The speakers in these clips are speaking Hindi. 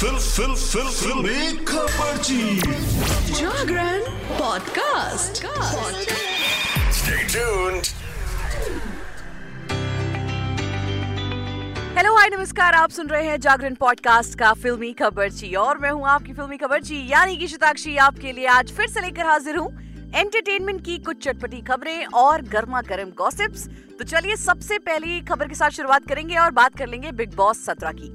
जागरण podcast. Stay tuned. Hello hi नमस्कार, आप सुन रहे हैं जागरण पॉडकास्ट का फिल्मी खबरची और मैं हूँ आपकी फिल्मी खबरची यानी कि शताक्षी। आपके लिए आज फिर से लेकर हाजिर हूँ एंटरटेनमेंट की कुछ चटपटी खबरें और गर्मा गर्म गॉसिप्स। तो चलिए सबसे पहली खबर के साथ शुरुआत करेंगे और बात कर लेंगे बिग बॉस 17 की।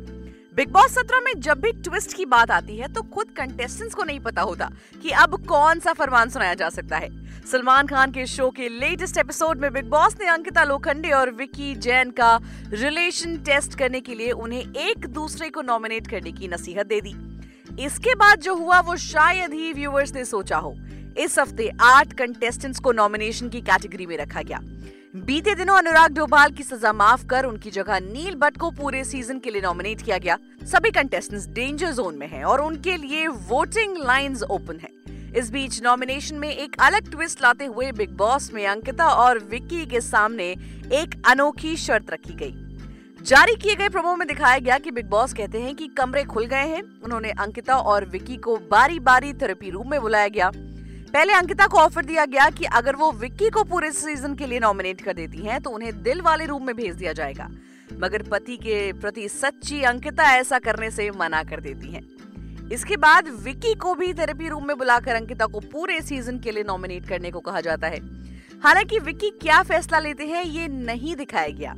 बिग बॉस 17 में जब भी ट्विस्ट की बात आती है तो खुद कंटेस्टेंट्स को नहीं पता होता कि अब कौन सा फरमान सुनाया जा सकता है। सलमान खान के शो के लेटेस्ट एपिसोड में बिग बॉस ने अंकिता लोखंडे और विकी जैन का रिलेशन टेस्ट करने के लिए उन्हें एक दूसरे को नॉमिनेट करने की नसीहत दे दी। इसके बाद जो हुआ वो शायद ही व्यूअर्स ने सोचा हो। इस हफ्ते 8 कंटेस्टेंट्स को नॉमिनेशन की कैटेगरी में रखा गया। बीते दिनों अनुराग डोभाल की सजा माफ कर उनकी जगह नील भट्ट को पूरे सीजन के लिए नॉमिनेट किया गया। सभी कंटेस्टेंट्स डेंजर जोन में हैं और उनके लिए वोटिंग लाइंस ओपन हैं। इस बीच नॉमिनेशन में एक अलग ट्विस्ट लाते हुए बिग बॉस में अंकिता और विक्की के सामने एक अनोखी शर्त रखी गई। जारी किए गए प्रोमो में दिखाया गया कि बिग बॉस कहते हैं कि कमरे खुल गए हैं। उन्होंने अंकिता और विक्की को बारी बारी थेरेपी रूम में बुलाया गया। पहले अंकिता को ऑफर दिया गया कि अगर वो विक्की को पूरे सीजन के लिए नॉमिनेट कर देती हैं तो उन्हें दिल वाले रूम में भेज दिया जाएगा, मगर पति के प्रति सच्ची अंकिता ऐसा करने से मना कर देती हैं। इसके बाद विक्की को भी थेरेपी रूम में बुलाकर अंकिता को पूरे सीजन के लिए नॉमिनेट करने को कहा जाता है। हालांकि विक्की क्या फैसला लेते हैं ये नहीं दिखाया गया।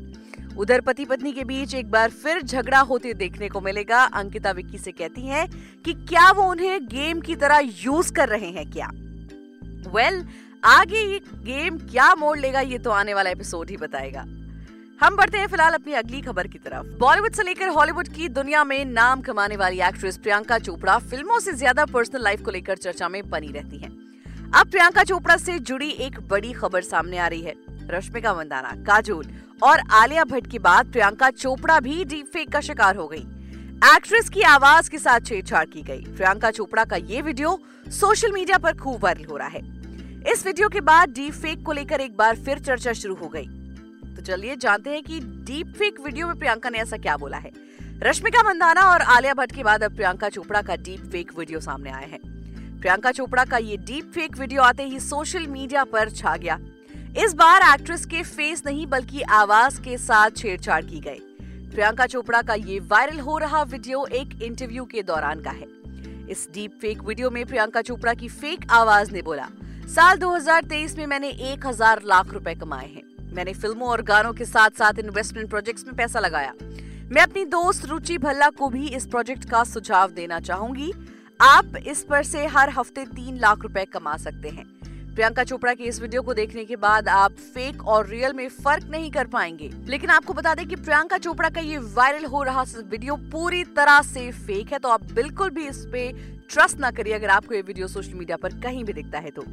उधर पति पत्नी के बीच एक बार फिर झगड़ा होते देखने को मिलेगा। अंकिता विक्की से कहती है कि क्या वो उन्हें गेम की तरह यूज कर रहे हैं क्या। आगे ये गेम क्या मोड़ लेगा ये तो आने वाला एपिसोड ही बताएगा। हम बढ़ते हैं फिलहाल अपनी अगली खबर की तरफ। बॉलीवुड से लेकर हॉलीवुड की दुनिया में नाम कमाने वाली एक्ट्रेस प्रियंका चोपड़ा फिल्मों से ज्यादा पर्सनल लाइफ को लेकर चर्चा में बनी रहती हैं। अब प्रियंका चोपड़ा से जुड़ी एक बड़ी खबर सामने आ रही है। रश्मिका मंदाना, काजोल और आलिया भट्ट के बाद प्रियंका चोपड़ा भी डीपफेक का शिकार हो गई। एक्ट्रेस की आवाज के साथ छेड़छाड़ की गई। प्रियंका चोपड़ा का ये वीडियो सोशल मीडिया पर खूब वायरल हो रहा है। इस वीडियो के बाद डीप फेक को लेकर एक बार फिर चर्चा शुरू हो गई। तो चलिए जानते हैं कि डीप फेक वीडियो में प्रियंका ने ऐसा क्या बोला है। रश्मिका मंदाना और आलिया भट्ट के बाद अब प्रियंका चोपड़ा का डीप फेक वीडियो सामने आया है। प्रियंका चोपड़ा का ये डीप फेक वीडियो आते ही सोशल मीडिया पर छा गया। इस बार एक्ट्रेस के फेस नहीं बल्कि आवाज के साथ छेड़छाड़ की गई। प्रियंका चोपड़ा का ये वायरल हो रहा वीडियो एक इंटरव्यू के दौरान का है। इस डीप फेक वीडियो में प्रियंका चोपड़ा की फेक आवाज ने बोला, साल 2023 में मैंने 1000 लाख रुपए कमाए हैं। मैंने फिल्मों और गानों के साथ साथ इन्वेस्टमेंट प्रोजेक्ट्स में पैसा लगाया। मैं अपनी दोस्त रुचि भल्ला को भी इस प्रोजेक्ट का सुझाव देना चाहूंगी। आप इस पर से हर हफ्ते 3 लाख रुपए कमा सकते हैं। प्रियंका चोपड़ा के इस वीडियो को देखने के बाद आप फेक और रियल में फर्क नहीं कर पाएंगे, लेकिन आपको बता दें कि प्रियंका चोपड़ा का ये वायरल हो रहा वीडियो पूरी तरह से फेक है। तो आप बिल्कुल भी इस पे ट्रस्ट ना करिए अगर आपको ये वीडियो सोशल मीडिया पर कहीं भी दिखता है तो।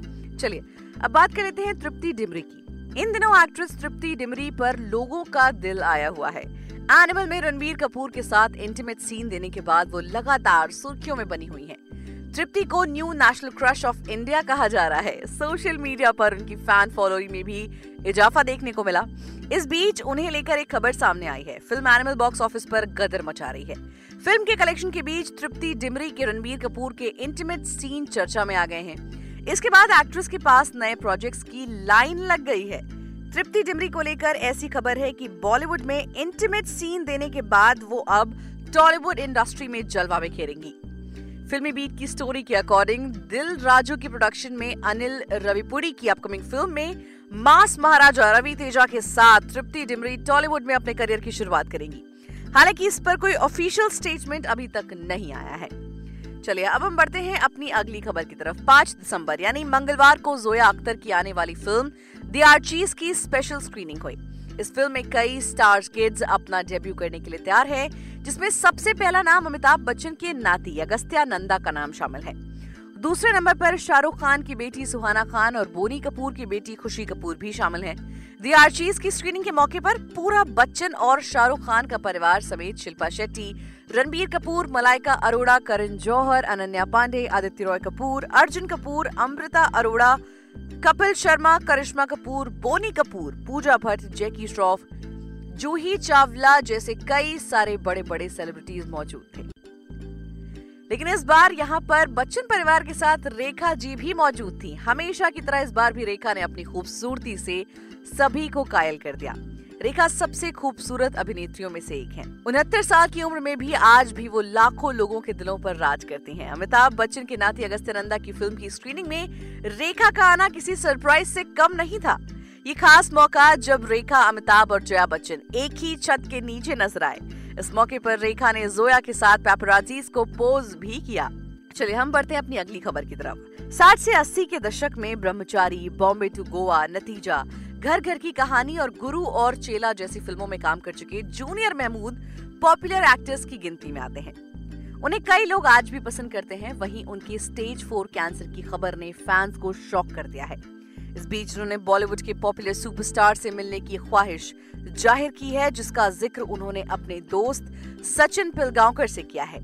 चलिए अब बात कर लेते हैं तृप्ति डिमरी की। इन दिनों एक्ट्रेस तृप्ति डिमरी पर लोगों का दिल आया हुआ है। एनिमल में रणबीर कपूर के साथ इंटीमेट सीन देने के बाद वो लगातार सुर्खियों में बनी हुई हैं। तृप्ति को new national crush of India कहा जा रहा है। सोशल मीडिया पर उनकी फैन फॉलोइंग में भी इजाफा देखने को मिला। इस बीच उन्हें लेकर एक खबर सामने आई है। फिल्म एनिमल बॉक्स ऑफिस पर गदर मचा रही है। फिल्म के कलेक्शन के बीच तृप्ति डिमरी के रणबीर कपूर के इंटीमेट सीन चर्चा में आ गए हैं। इसके बाद एक्ट्रेस के पास नए प्रोजेक्ट्स की लाइन लग गई है। तृप्ति डिमरी को लेकर ऐसी खबर है कि बॉलीवुड में इंटीमेट सीन देने के बाद वो अब टॉलीवुड इंडस्ट्री में जलवा में खेलेंगी। फिल्मी बीट की स्टोरी के अकॉर्डिंग दिलराजू की प्रोडक्शन में अनिल रविपुरी की अपकमिंग फिल्म में मास महाराजा रवि तेजा के साथ तृप्ति डिमरी टॉलीवुड में अपने करियर की शुरुआत करेंगी। हालांकि इस पर कोई ऑफिशियल स्टेटमेंट अभी तक नहीं आया है। चलिए अब हम बढ़ते हैं अपनी अगली खबर की तरफ। 5 दिसंबर यानी मंगलवार को जोया अख्तर की आने वाली फिल्म द आर्चीज की स्पेशल स्क्रीनिंग हुई। इस फिल्म में कई स्टार्स किड्स अपना डेब्यू करने के लिए तैयार है, जिसमें सबसे पहला नाम अमिताभ बच्चन के नाती अगस्त्या नंदा का नाम शामिल है। दूसरे नंबर पर शाहरुख खान की बेटी सुहाना खान और बोनी कपूर की बेटी खुशी कपूर भी शामिल हैं। द आर्चीज की स्क्रीनिंग के मौके पर पूरा बच्चन और शाहरुख खान का परिवार समेत शिल्पा शेट्टी, रणबीर कपूर, मलाइका अरोड़ा, करण जौहर, अनन्या पांडे, आदित्य रॉय कपूर, अर्जुन कपूर, अमृता अरोड़ा, कपिल शर्मा, करिश्मा कपूर, बोनी कपूर, पूजा भट्ट, जैकी श्रॉफ, जूही चावला जैसे कई सारे बड़े बड़े सेलिब्रिटीज मौजूद थे। लेकिन इस बार यहाँ पर बच्चन परिवार के साथ रेखा जी भी मौजूद थी। हमेशा की तरह इस बार भी रेखा ने अपनी खूबसूरती से सभी को कायल कर दिया। रेखा सबसे खूबसूरत अभिनेत्रियों में से एक हैं। 69 साल की उम्र में भी आज भी वो लाखों लोगों के दिलों पर राज करती हैं। अमिताभ बच्चन के नाती अगस्त्य नंदा की फिल्म की स्क्रीनिंग में रेखा का आना किसी सरप्राइज से कम नहीं था। ये खास मौका जब रेखा, अमिताभ और जया बच्चन एक ही छत के नीचे नजर आए। इस मौके पर रेखा ने जोया के साथ पैपराजीज को पोज भी किया। चलिए हम बढ़ते हैं अपनी अगली खबर की तरफ। 60 से 80 के दशक में ब्रह्मचारी, बॉम्बे टू गोवा, नतीजा, घर घर की कहानी और गुरु और चेला जैसी फिल्मों में काम कर चुके जूनियर महमूद पॉपुलर एक्टर्स की गिनती में आते हैं। उन्हें कई लोग आज भी पसंद करते हैं। वहीं उनकी स्टेज 4 कैंसर की खबर ने फैंस को शॉक कर दिया है। इस बीच उन्होंने बॉलीवुड के पॉपुलर सुपरस्टार से मिलने की ख्वाहिश जाहिर की है, जिसका जिक्र उन्होंने अपने दोस्त सचिन पिलगांवकर से किया है।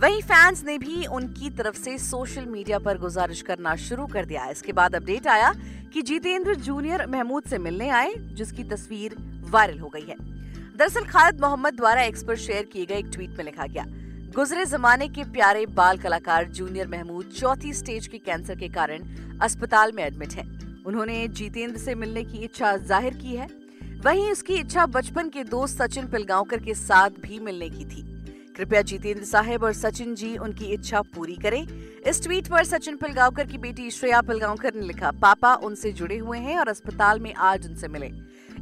वहीं फैंस ने भी उनकी तरफ से सोशल मीडिया पर गुजारिश करना शुरू कर दिया। इसके बाद अपडेट आया कि जितेंद्र जूनियर महमूद से मिलने आए, जिसकी तस्वीर वायरल हो गई है। दरअसल खालिद मोहम्मद द्वारा एक्स पर शेयर किए गए एक ट्वीट में लिखा गया, गुजरे जमाने के प्यारे बाल कलाकार जूनियर महमूद 4th स्टेज के कैंसर के कारण अस्पताल में एडमिट हैं। उन्होंने जितेंद्र से मिलने की इच्छा जाहिर की है। वहीं उसकी इच्छा बचपन के दोस्त सचिन पिलगांवकर के साथ भी मिलने की थी। कृपया जितेंद्र साहब और सचिन जी उनकी इच्छा पूरी करें। इस ट्वीट पर सचिन पिलगांवकर की बेटी श्रेया पिलगांवकर ने लिखा, पापा उनसे जुड़े हुए हैं और अस्पताल में आज उनसे मिले।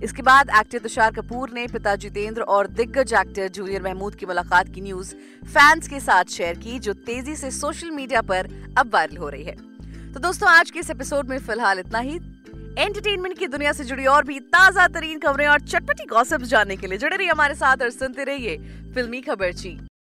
इसके बाद एक्टर तुषार कपूर ने पिता जितेंद्र और दिग्गज एक्टर जूनियर महमूद की मुलाकात की न्यूज फैंस के साथ शेयर की, जो तेजी से सोशल मीडिया पर अब वायरल हो रही है। तो दोस्तों आज के इस एपिसोड में फिलहाल इतना ही। एंटरटेनमेंट की दुनिया से जुड़ी और भी ताजा तरीन खबरें और चटपटी गॉसिप्स जानने के लिए जुड़े रहिए हमारे साथ और सुनते रहिए फिल्मी खबरची।